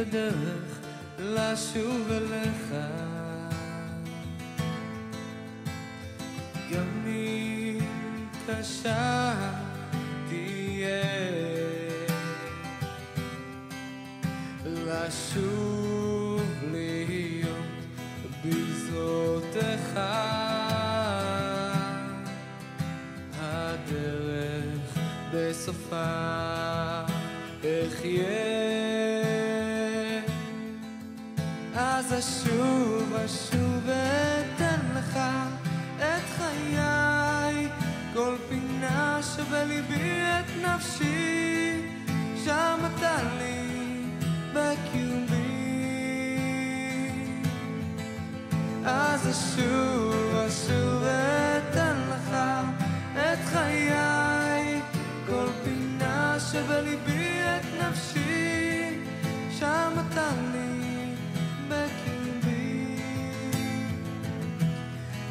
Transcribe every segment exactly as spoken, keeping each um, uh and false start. הדרך לשוב אליך גם אם קשה תהיה לשוב להיות בזרותיך הדרך בסופה אחיה אז אשוב אשוב אתן לך את חיי כל פינה שבליבי את נפשי שמעת לי בקיומי אז אשוב אשוב אתן לך את חיי כל פינה שבליבי נפשי שמתן לי בקרבי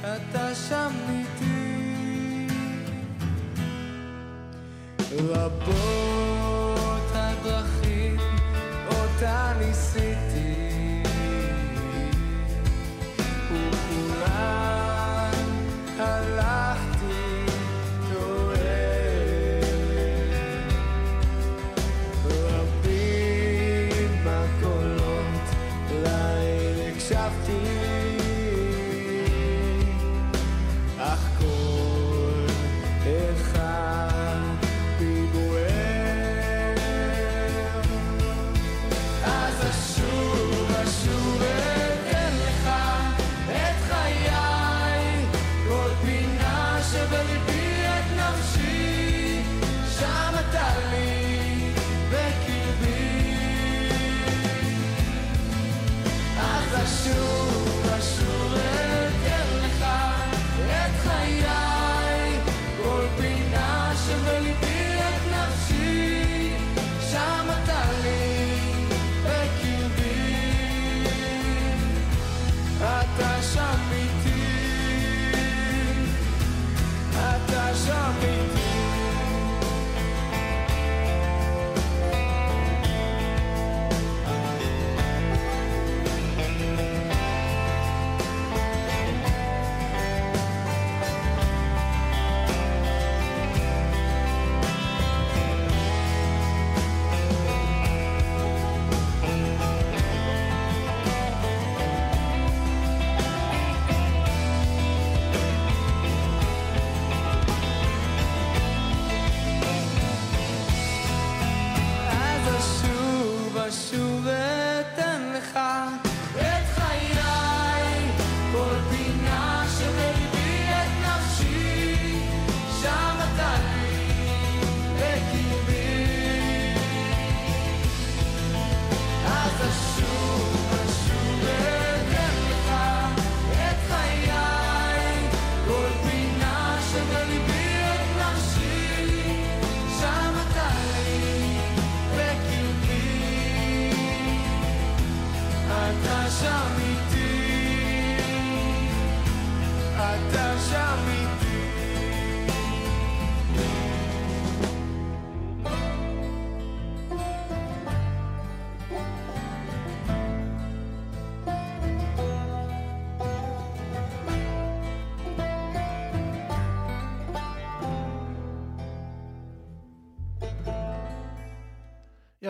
אתה שם איתי רבות הדרכים אותה ניסיתי וכולן הלכתי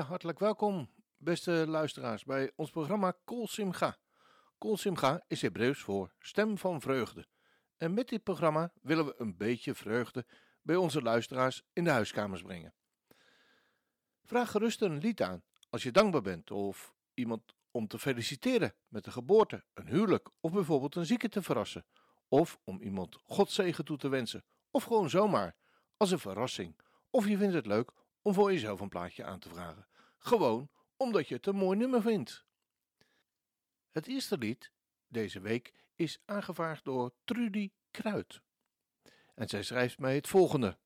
Hartelijk welkom, beste luisteraars, bij ons programma Kol Simcha. Kol Simcha is Hebreeuws voor stem van vreugde. En met dit programma willen we een beetje vreugde bij onze luisteraars in de huiskamers brengen. Vraag gerust een lied aan als je dankbaar bent of iemand om te feliciteren met een geboorte, een huwelijk of bijvoorbeeld een zieke te verrassen. Of om iemand Godzegen toe te wensen of gewoon zomaar als een verrassing. Of je vindt het leuk om voor jezelf een plaatje aan te vragen. Gewoon omdat je het een mooi nummer vindt. Het eerste lied deze week is aangevraagd door Trudy Kruid. En zij schrijft mij het volgende.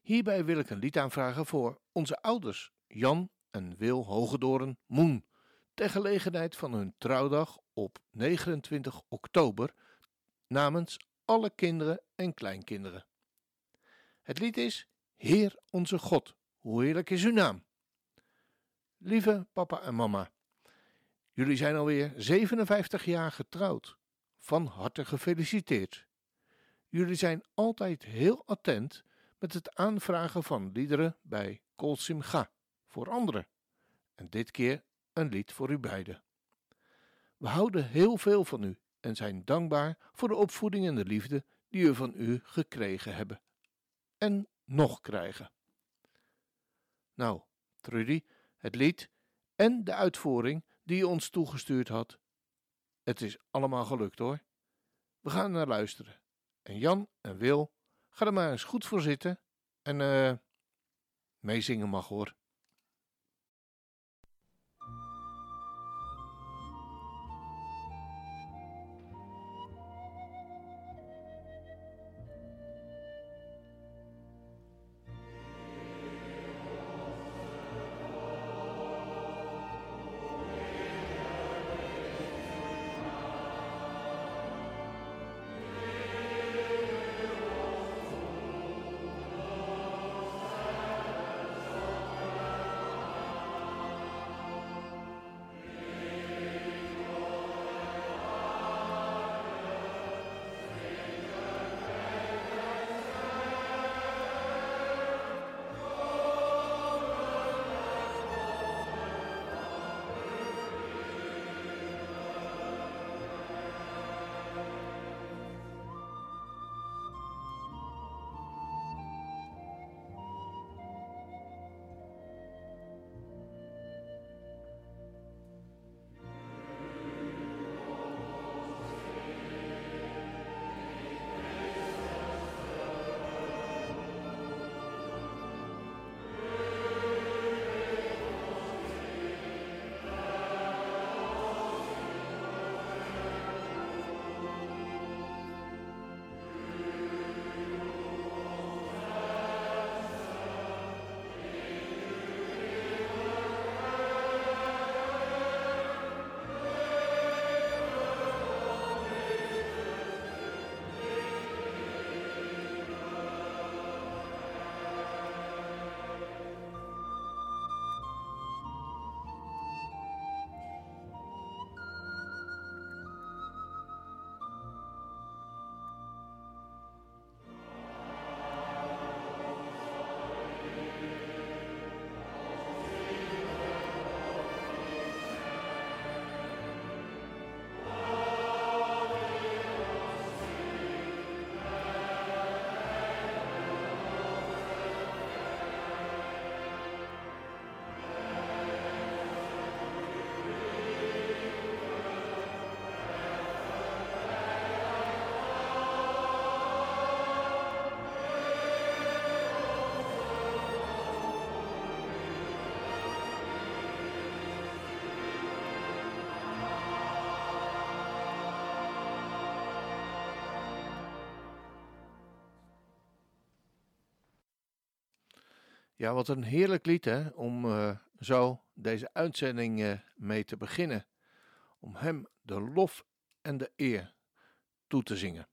Hierbij wil ik een lied aanvragen voor onze ouders Jan en Wil Hogedoren Moen. Ter gelegenheid van hun trouwdag op negenentwintig oktober namens alle kinderen en kleinkinderen. Het lied is Heer onze God. Hoe heerlijk is uw naam. Lieve papa en mama, Jullie zijn alweer zevenenvijftig jaar getrouwd. Van harte gefeliciteerd. Jullie zijn altijd heel attent met het aanvragen van liederen bij Kol Simcha voor anderen. En dit keer een lied voor u beiden. We houden heel veel van u en zijn dankbaar voor de opvoeding en de liefde die we van u gekregen hebben. En nog krijgen. Nou, Trudy, het lied en de uitvoering die je ons toegestuurd had. Het is allemaal gelukt hoor. We gaan naar luisteren. En Jan en Wil, ga er maar eens goed voor zitten. En uh, meezingen mag hoor. Ja, wat een heerlijk lied hè, om uh, zo deze uitzending uh, mee te beginnen. Om hem de lof en de eer toe te zingen.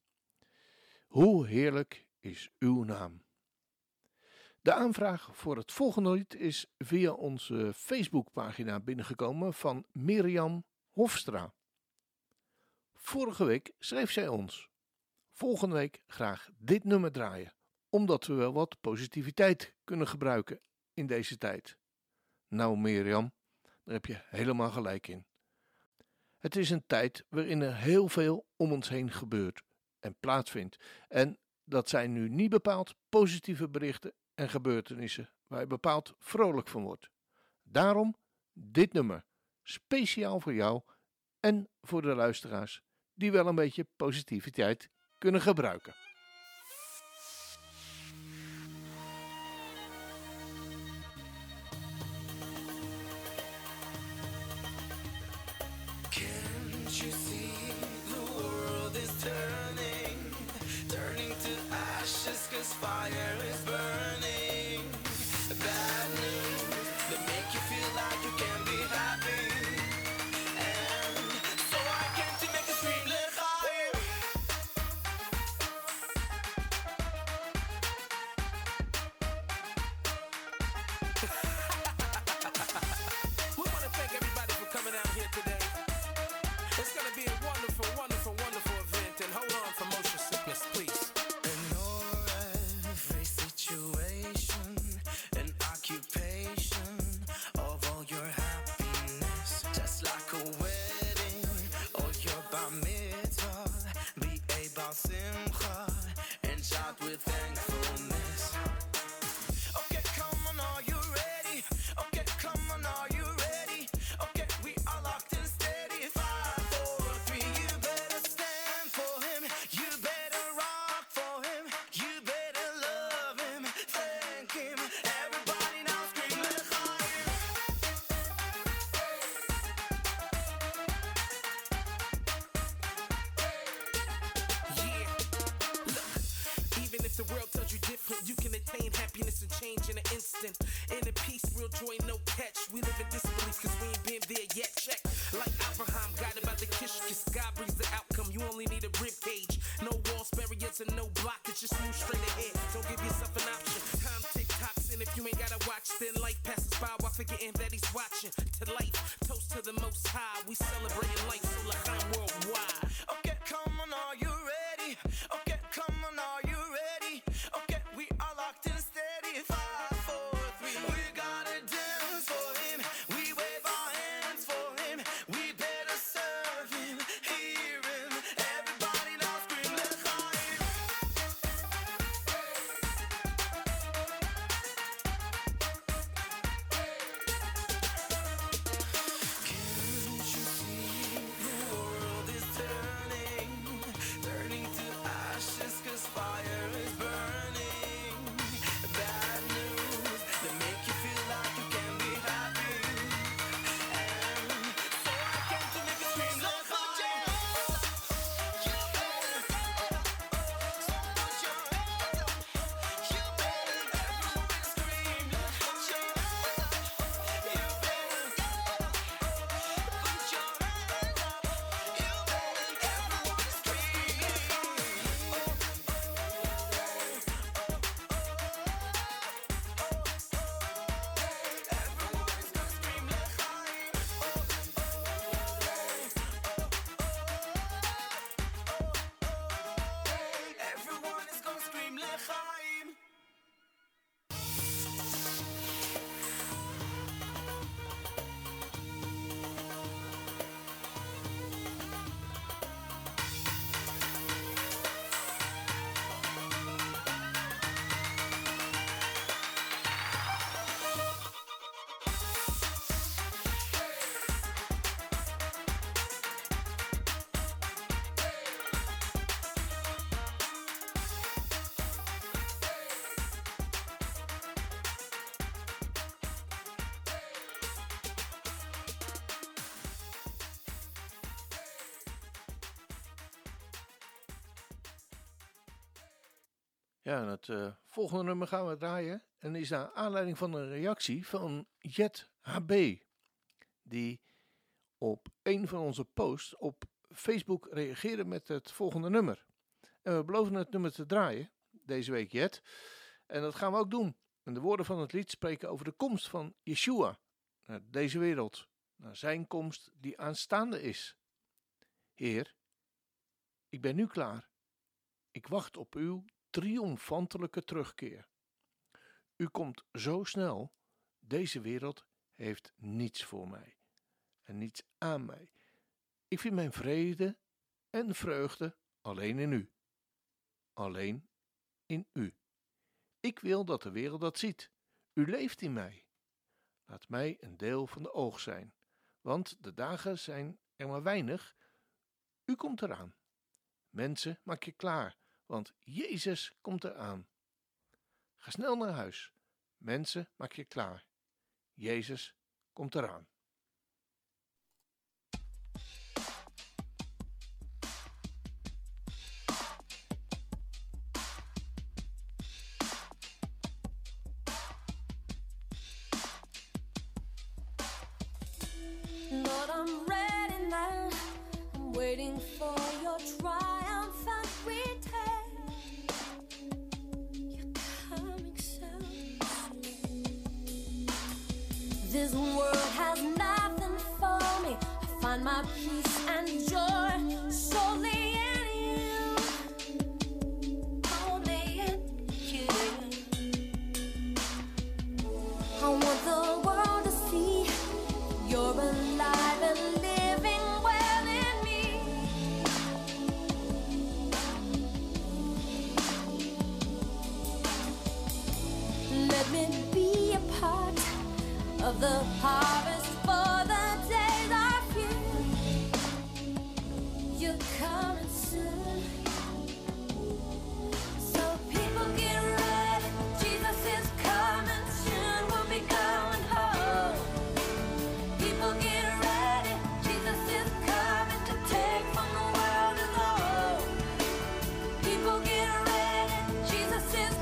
Hoe heerlijk is uw naam. De aanvraag voor het volgende lied is via onze Facebookpagina binnengekomen van Mirjam Hofstra. Vorige week schreef zij ons. Volgende week graag dit nummer draaien. Omdat we wel wat positiviteit kunnen gebruiken in deze tijd. Nou Mirjam, daar heb je helemaal gelijk in. Het is een tijd waarin er heel veel om ons heen gebeurt en plaatsvindt. En dat zijn nu niet bepaald positieve berichten en gebeurtenissen waar je bepaald vrolijk van wordt. Daarom dit nummer, speciaal voor jou en voor de luisteraars die wel een beetje positiviteit kunnen gebruiken. Fire is burning. Bad news that make you feel like you can be happy. And so I came to make a scream lit higher. world tells you different, you can attain happiness and change in an instant. Inner peace, real joy, no catch. We live in disbelief cause we ain't been there yet. Check, like Abraham, guided by the Kishkis. God brings the outcome, you only need a rib cage. No walls, barriers, and no blockage. Just move straight ahead, don't give yourself an option. Time tick tops, and if you ain't gotta watch, then life passes by while forgetting that he's watching. To life, toast to the most high. We celebrating life, so like I'm worldwide. Okay, come on, are you ready? Okay, come on, are you ready? Okay, we are locked in steady. Five, four, three. We gotta dance for him. We wave our hands for him. We better serve him, hear him. Everybody now scream, let's hide. Can't you see the world is turning, turning to ashes cause fire is burning. Ja, en het uh, volgende nummer gaan we draaien en is naar aanleiding van een reactie van Jet H B, die op een van onze posts op Facebook reageerde met het volgende nummer. En we beloven het nummer te draaien, deze week Jet, en dat gaan we ook doen. En de woorden van het lied spreken over de komst van Yeshua naar deze wereld, naar zijn komst die aanstaande is. Heer, ik ben nu klaar, ik wacht op uw triomfantelijke terugkeer. U komt zo snel, deze wereld heeft niets voor mij en niets aan mij. Ik vind mijn vrede en vreugde alleen in u. Alleen in u. Ik wil dat de wereld dat ziet. U leeft in mij. Laat mij een deel van de oogst zijn, want de dagen zijn er maar weinig. U komt eraan. Mensen, maak je klaar. Want Jezus komt eraan. Ga snel naar huis. Mensen, maak je klaar. Jezus komt eraan. Lord, I'm ready now. I'm waiting for your triumphant return. This world has nothing for me. I find my peace and joy solely in you. Only in you. I want the world to see you're alive and living well in me. Let me be a part of the harvest, for the days are few. You're coming soon, so people get ready. Jesus is coming soon. We'll be going home. People get ready. Jesus is coming to take from the world alone. People get ready. Jesus is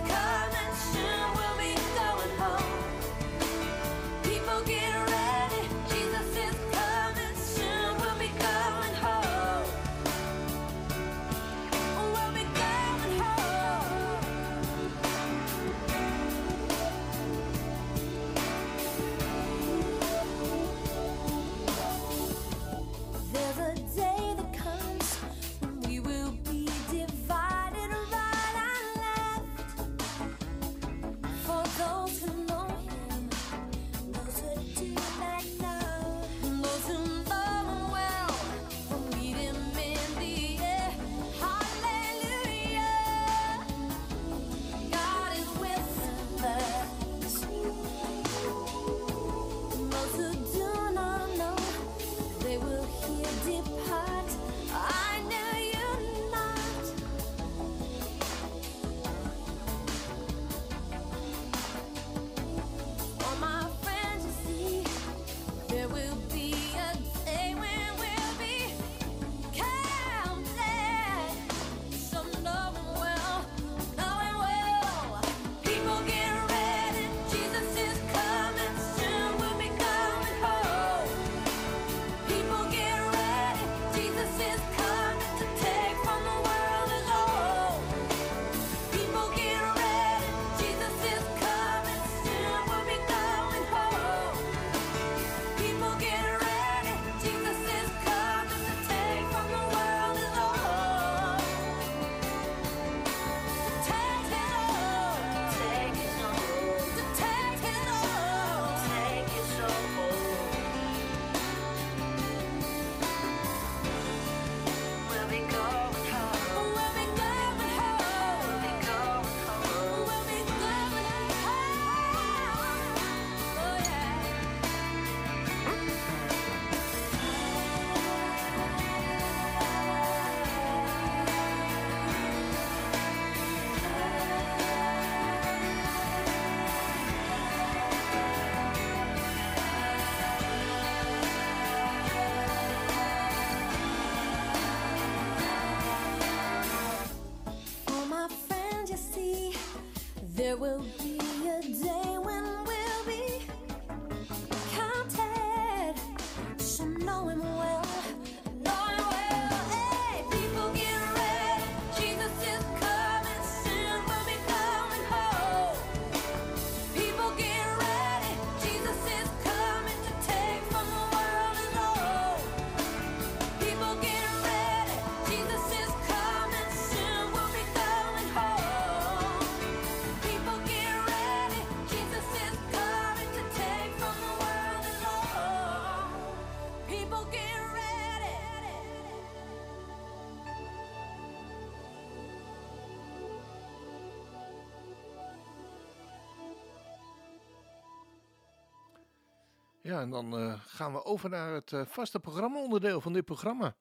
Ja, en dan uh, gaan we over naar het uh, vaste programma-onderdeel van dit programma.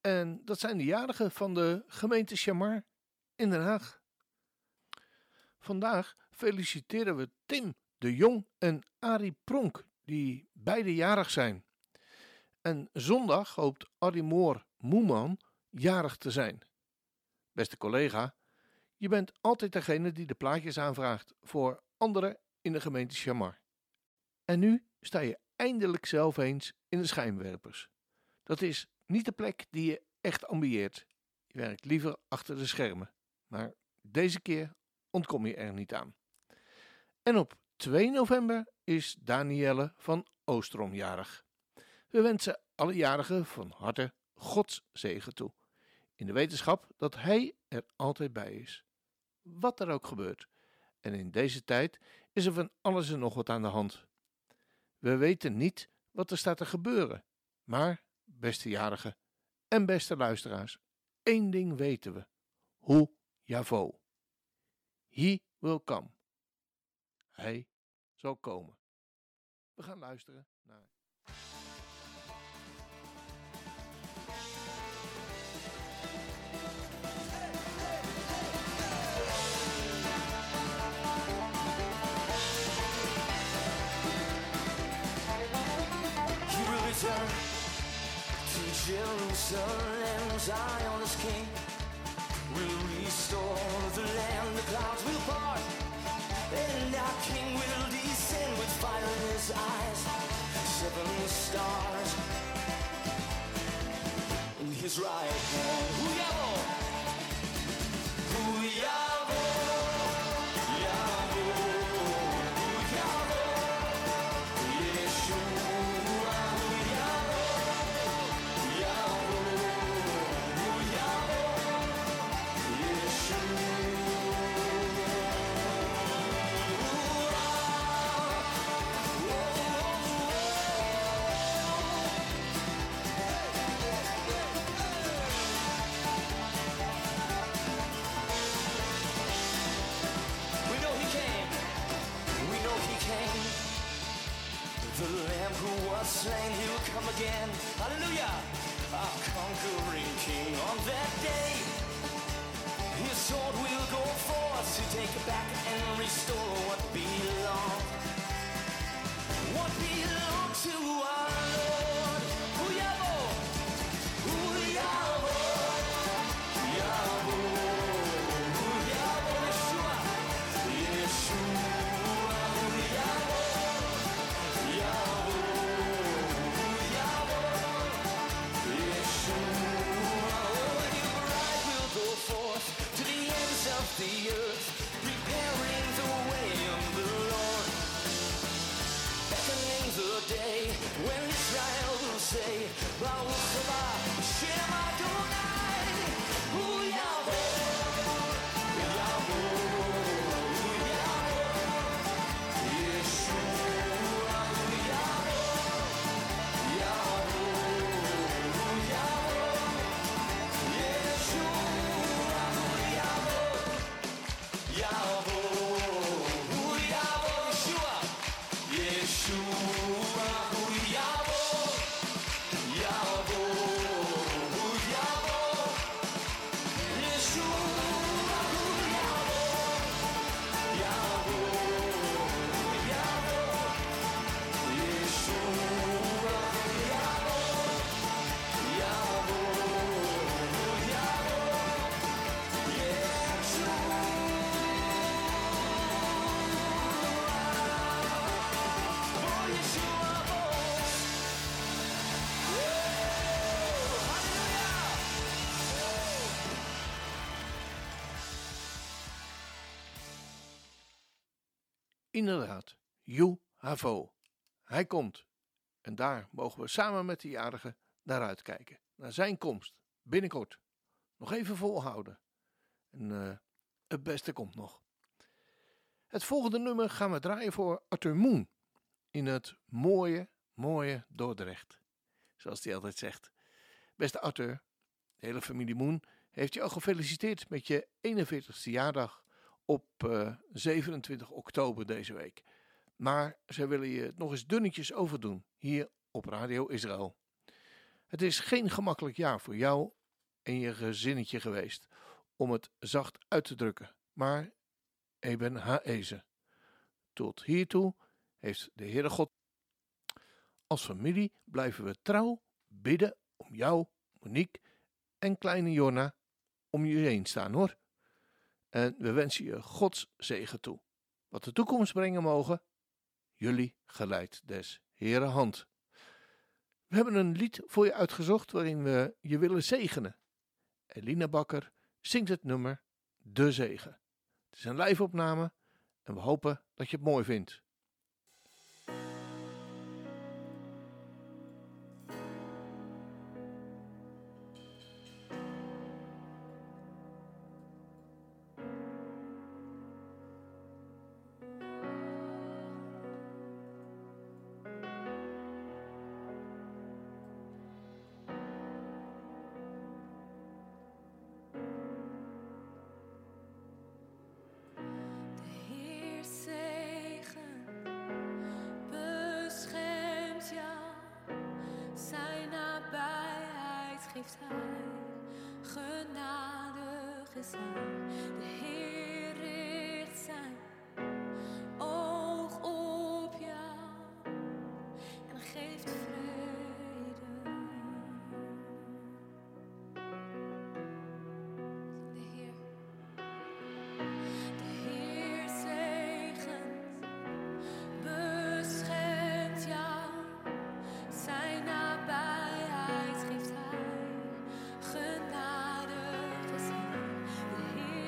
En dat zijn de jarigen van de gemeente Charmar in Den Haag. Vandaag feliciteren we Tim de Jong en Arie Pronk, die beide jarig zijn. En zondag hoopt Arie Moor Moeman jarig te zijn. Beste collega, je bent altijd degene die de plaatjes aanvraagt voor anderen in de gemeente Charmar. En nu sta je eindelijk zelf eens in de schijnwerpers. Dat is niet de plek die je echt ambieert. Je werkt liever achter de schermen. Maar deze keer ontkom je er niet aan. En op twee november is Daniëlle van Oosterom jarig. We wensen alle jarigen van harte Gods zegen toe. In de wetenschap dat Hij er altijd bij is. Wat er ook gebeurt. En in deze tijd is er van alles en nog wat aan de hand. We weten niet wat er staat te gebeuren. Maar, beste jarigen en beste luisteraars, één ding weten we. Hoe Javo. He will come. Hij zal komen. We gaan luisteren naar... Jerusalem, Zion is king. We'll restore the land, the clouds will part, and our king will descend with fire in his eyes, seven stars in his right hand. Hoo-yah-bo! Hoo-yah-bo! Yah-bo! Hoo-yah-bo! Yeshua! Slain, he will come again. Hallelujah! Our conquering king on that day. His sword will go forth to take back and restore what belongs. What belongs to our Lord. Hoo-yah-bo! Hoo-yah-bo! Hoo-yah-bo! Hoo-yah-bo! Yeshua! Yeshua! The earth, preparing the way of the Lord, beckoning the day when Israel will say, Baruch Haba Bashem Adonai, Hoo-yah-bo, Yah-bo. Inderdaad, Yu-Havo. Hij komt. En daar mogen we samen met de jarigen naar uitkijken. Naar zijn komst. Binnenkort. Nog even volhouden. En uh, het beste komt nog. Het volgende nummer gaan we draaien voor Arthur Moen. In het mooie, mooie Dordrecht. Zoals hij altijd zegt. Beste Arthur, de hele familie Moen heeft je al gefeliciteerd met je eenenveertigste jaardag. Op uh, zevenentwintig oktober deze week. Maar zij willen je het nog eens dunnetjes overdoen, hier op Radio Israël. Het is geen gemakkelijk jaar voor jou en je gezinnetje geweest, om het zacht uit te drukken. Maar Eben-Haëzer. Tot hiertoe heeft de Heere God. Als familie blijven we trouw bidden om jou, Monique en kleine Jonna, om je heen staan hoor. En we wensen je Gods zegen toe. Wat de toekomst brengen mogen, jullie geleid des Heere hand. We hebben een lied voor je uitgezocht waarin we je willen zegenen. Eline Bakker zingt het nummer De Zegen. Het is een live-opname en we hopen dat je het mooi vindt. Genadig is Hij, de Heer richt zijn oog op jou en geeft vrede. De Heer, de Heer zegent, beschermt jou, zijn nabijheid geeft Hij. Genade is Hij, de Heer.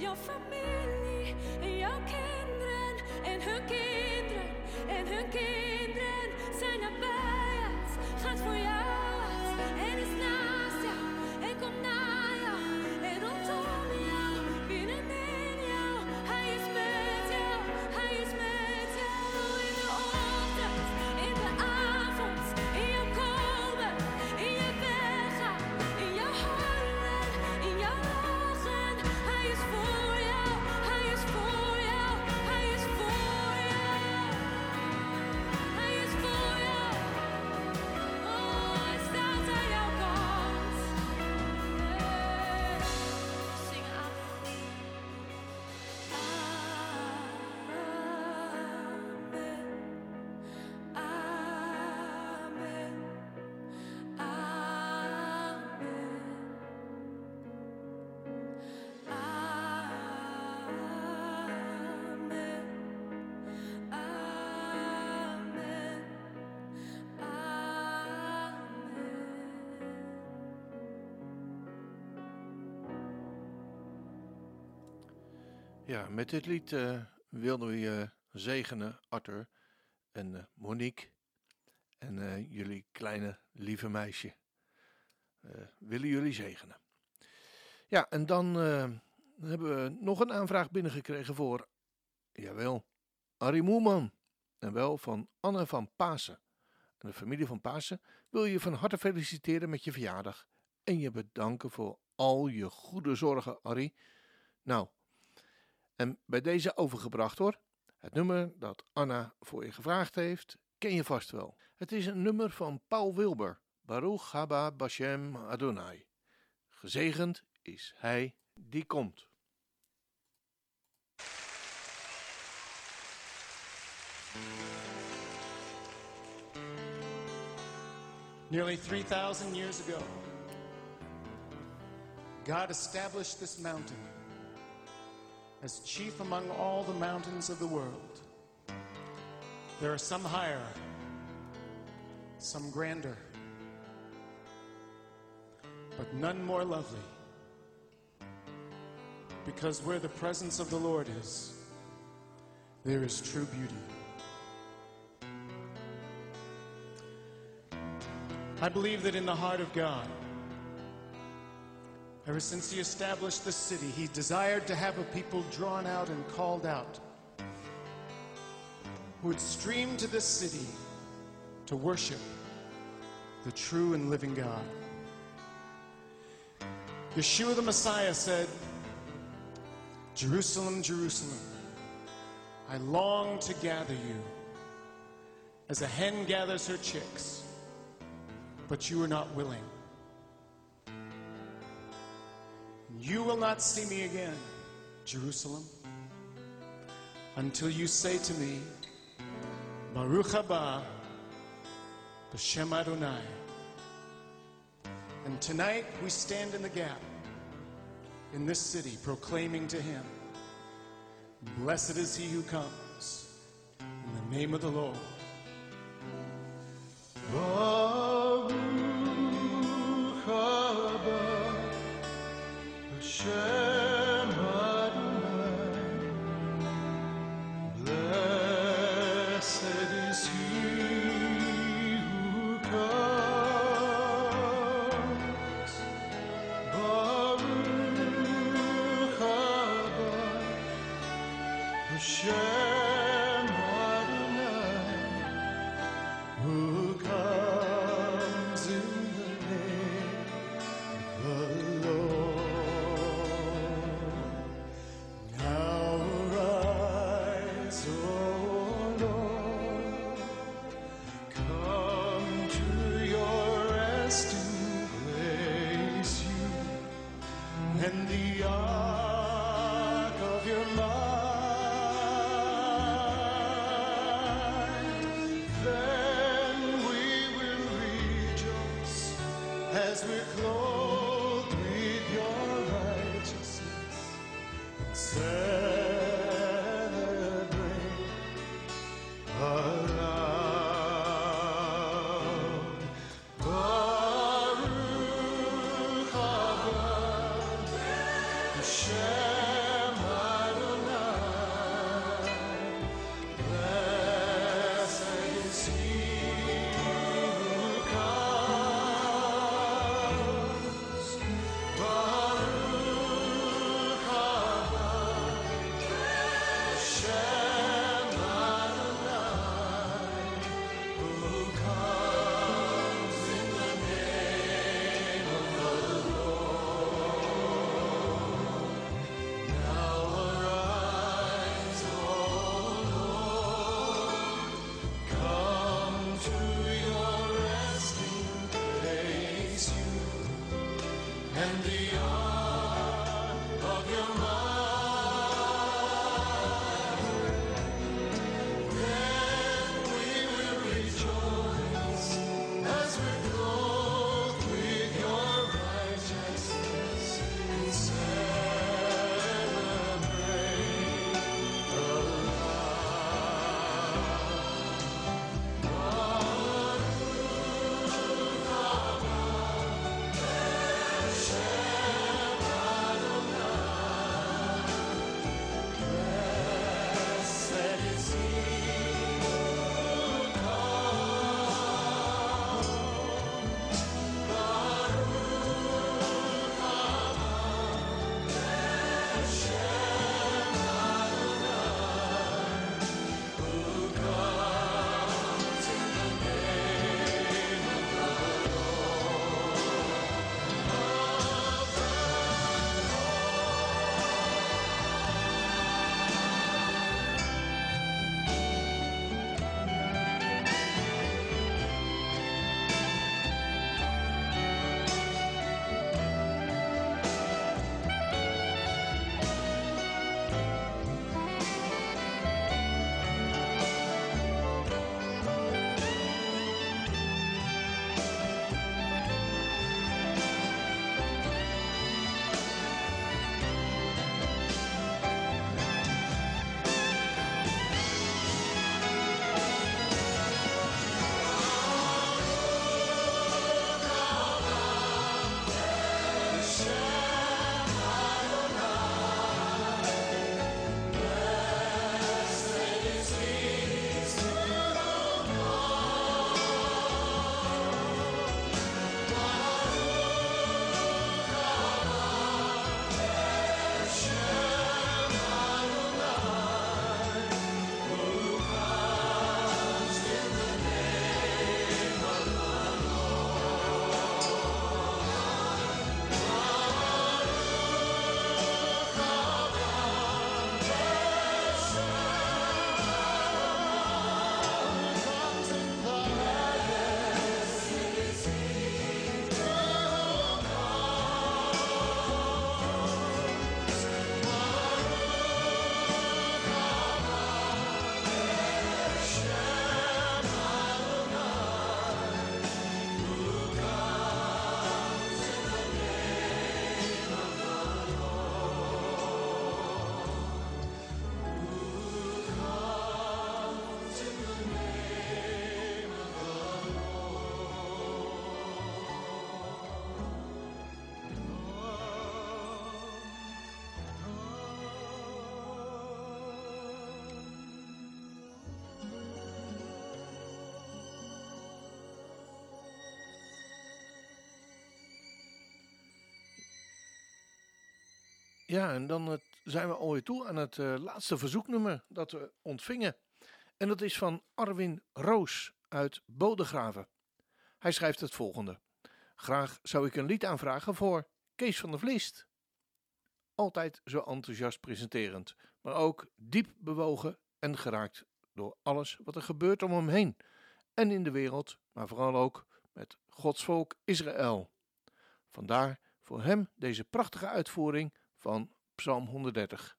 jouw familie en jouw kinderen en hun kinderen en hun kinderen zijn nabij ons. Gaat voor jou uit en is naast jou en komt naar jou en rondom jou, binnenin jou. Hij is met jou, hij is met jou in de ochtend, in de avond, in jouw komen, in je weggaan, in jouw huilen, in jouw lachen. Hij is voor jou, hij is voor jou, hij is voor jou, hij is voor jou. Oh, hij staat aan jouw kant. Hey. Zing af. Amen, amen, amen, amen, amen, amen. Ja, met dit lied eh, wilden we je zegenen, Arthur en eh, Monique en eh, jullie kleine lieve meisje. Eh, willen jullie zegenen. Ja, en dan eh, hebben we nog een aanvraag binnengekregen voor, jawel, Arie Moor Moeman. En wel van Anne van Pasen. En de familie van Pasen wil je van harte feliciteren met je verjaardag. En je bedanken voor al je goede zorgen, Arie. Nou, en bij deze overgebracht hoor. Het nummer dat Anna voor je gevraagd heeft, ken je vast wel. Het is een nummer van Paul Wilber. Baruch Haba Bashem Adonai. Gezegend is hij die komt. Nearly three thousand years ago, God established this mountain as chief among all the mountains of the world. There are some higher, some grander, but none more lovely, because where the presence of the Lord is, there is true beauty. I believe that in the heart of God, ever since he established this city, he desired to have a people drawn out and called out, who would stream to this city to worship the true and living God. Yeshua the Messiah said, Jerusalem, Jerusalem, I long to gather you as a hen gathers her chicks, but you are not willing. You will not see me again, Jerusalem, until you say to me, Baruch Haba Bashem Adonai. And tonight we stand in the gap in this city proclaiming to him, blessed is he who comes in the name of the Lord. Baruch Haba Bashem. Shem Ja, en dan het, zijn we alweer toe aan het uh, laatste verzoeknummer dat we ontvingen. En dat is van Arwin Roos uit Bodegraven. Hij schrijft het volgende. Graag zou ik een lied aanvragen voor Kees van der Vlist. Altijd zo enthousiast presenterend, maar ook diep bewogen en geraakt door alles wat er gebeurt om hem heen. En in de wereld, maar vooral ook met Gods volk Israël. Vandaar voor hem deze prachtige uitvoering van Psalm honderddertig.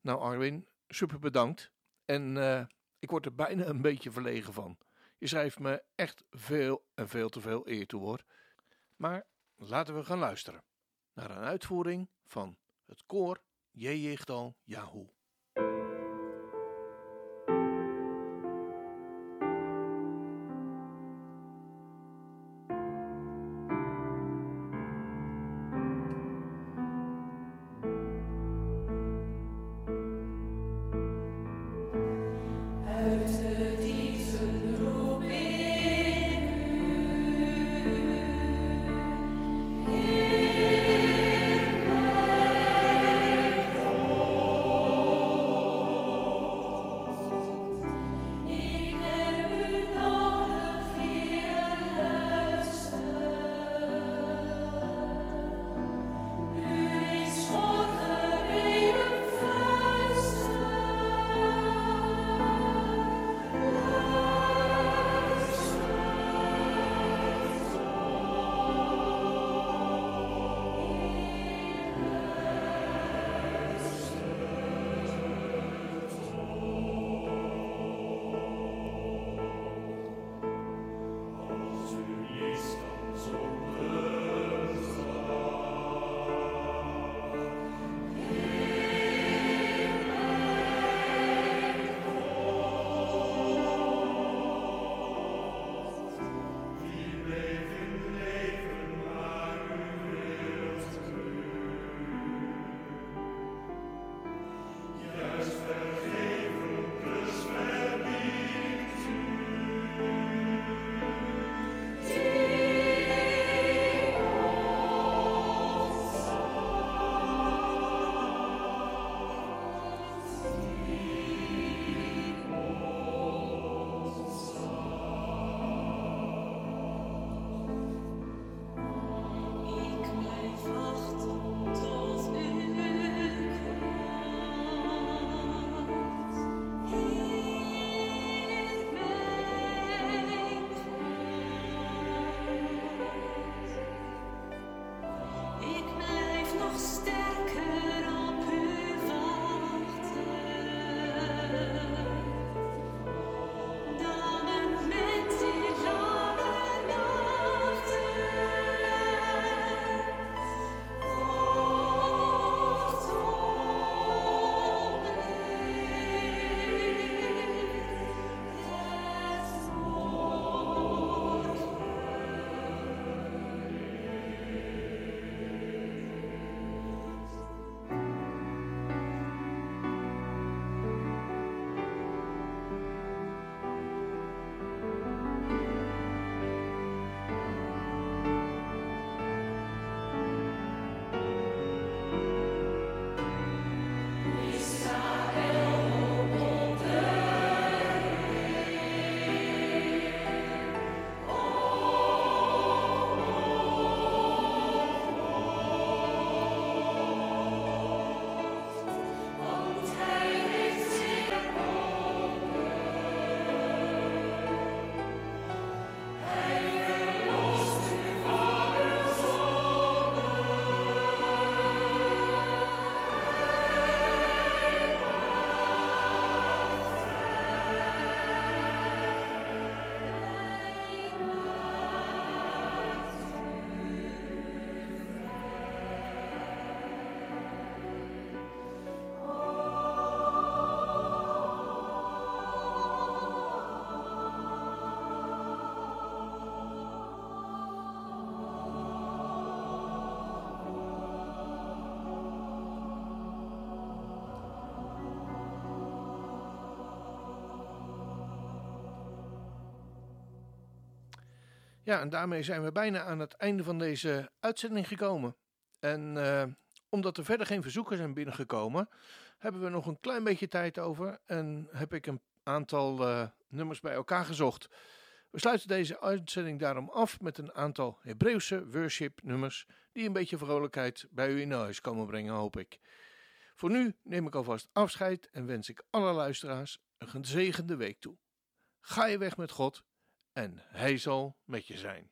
Nou Arwin, super bedankt. En uh, ik word er bijna een beetje verlegen van. Je schrijft me echt veel en veel te veel eer toe hoor. Maar laten we gaan luisteren naar een uitvoering van het koor Je Jechtal Yahoo. Ja, en daarmee zijn we bijna aan het einde van deze uitzending gekomen. En uh, Omdat er verder geen verzoeken zijn binnengekomen, hebben we nog een klein beetje tijd over en heb ik een aantal uh, nummers bij elkaar gezocht. We sluiten deze uitzending daarom af met een aantal Hebreeuwse worship nummers die een beetje vrolijkheid bij u in huis komen brengen, hoop ik. Voor nu neem ik alvast afscheid en wens ik alle luisteraars een gezegende week toe. Ga je weg met God en Hij zal met je zijn.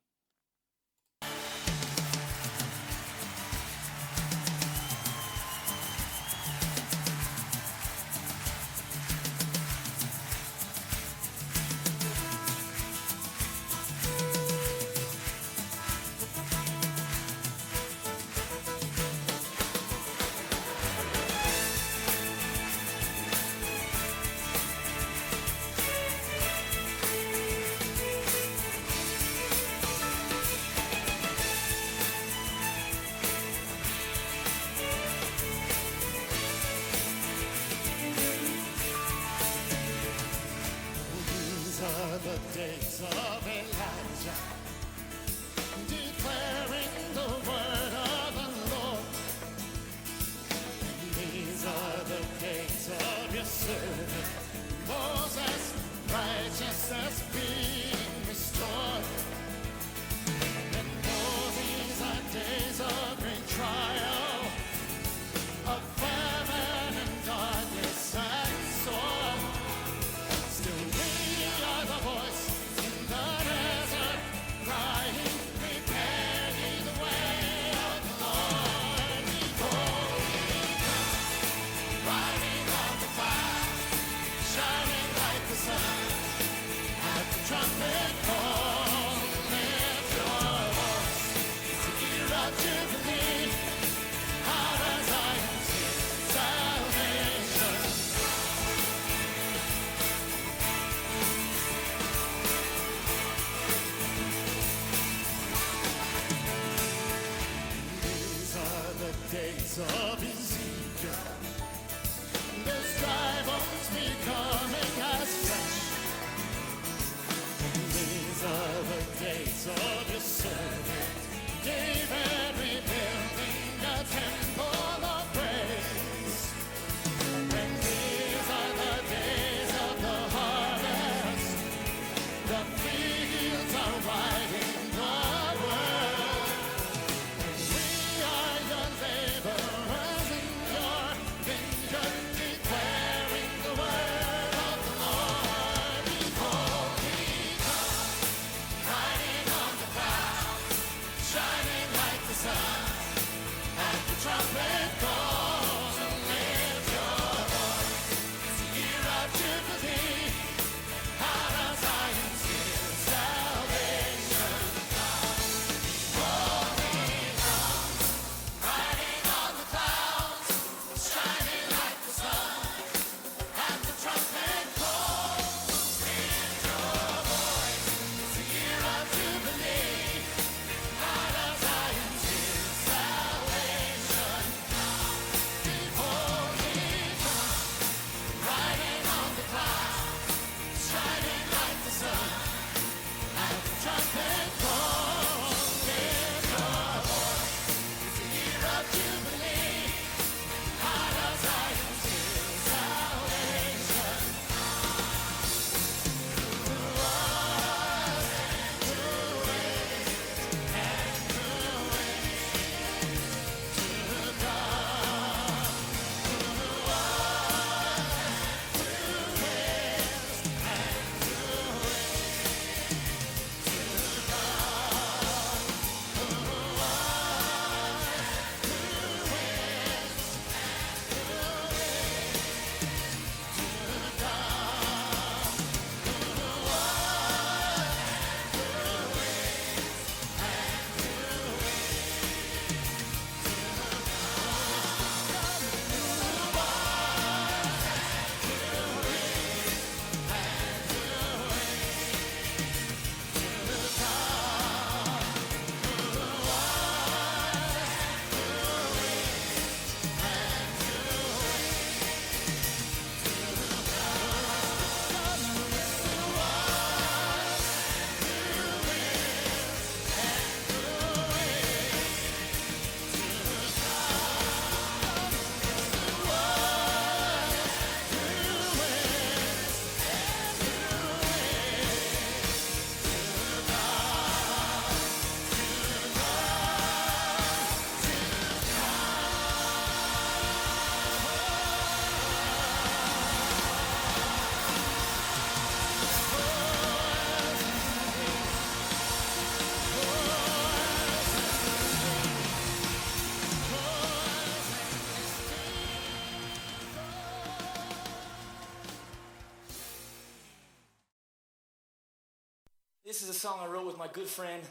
This is a song I wrote with my good friend,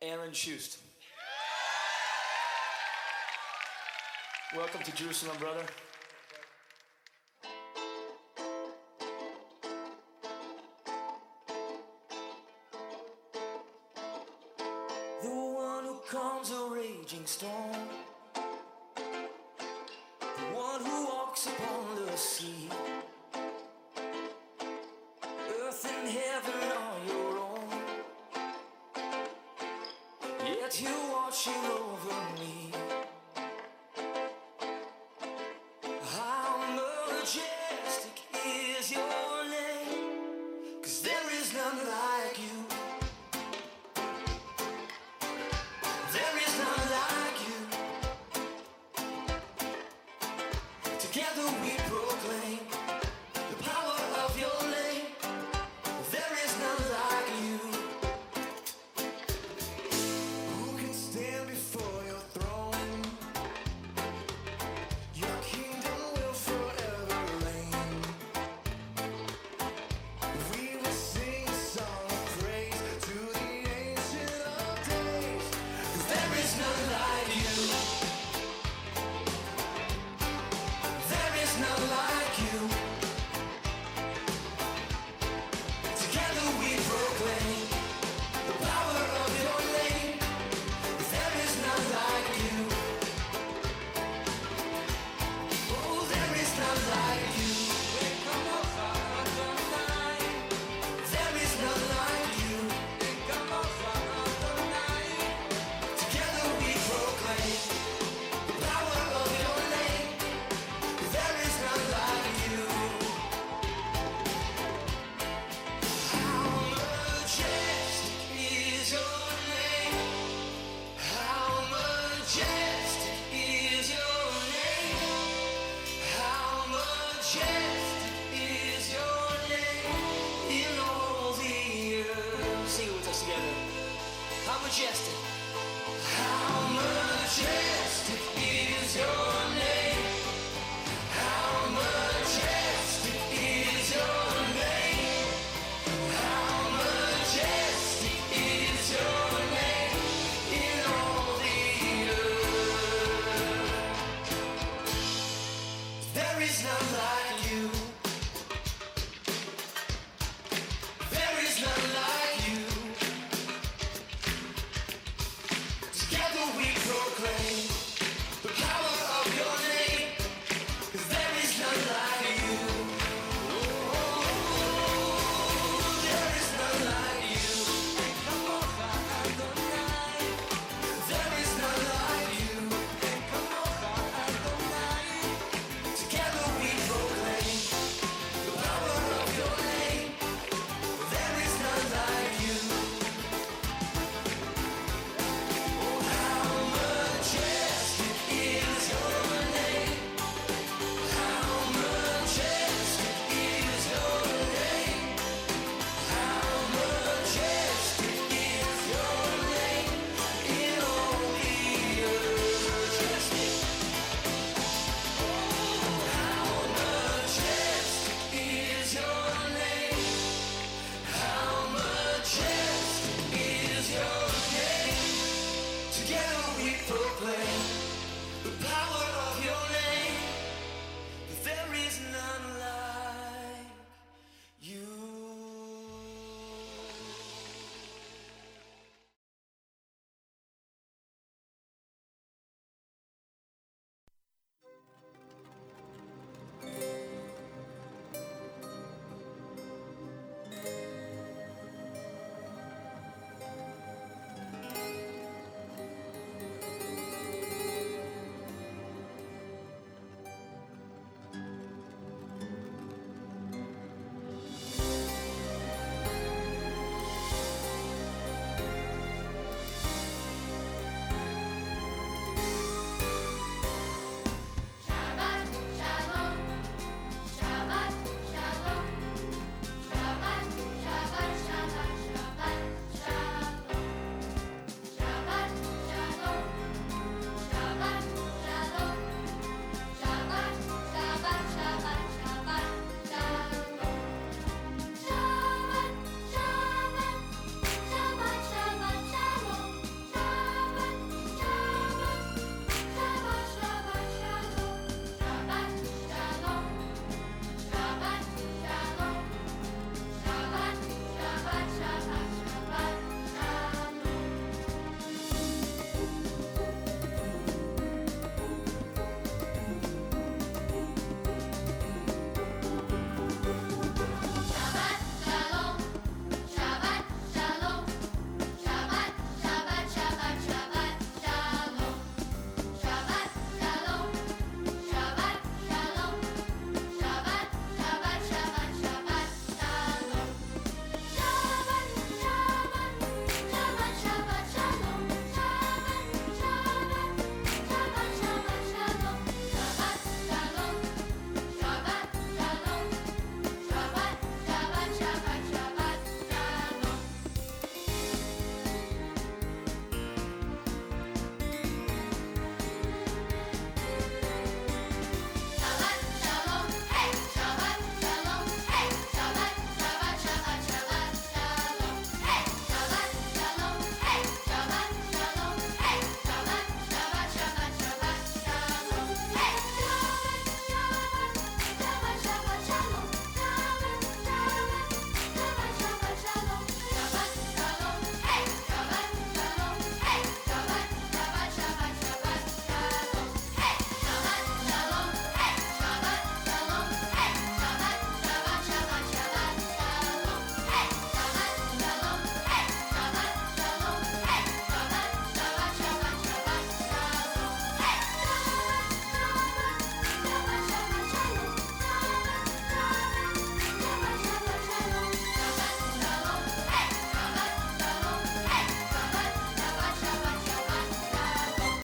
Aaron Schust. Welcome to Jerusalem, brother. The one who calms a raging storm, the one who walks upon the sea, earth and heaven are your own, yet you're watching over me. There is none like you.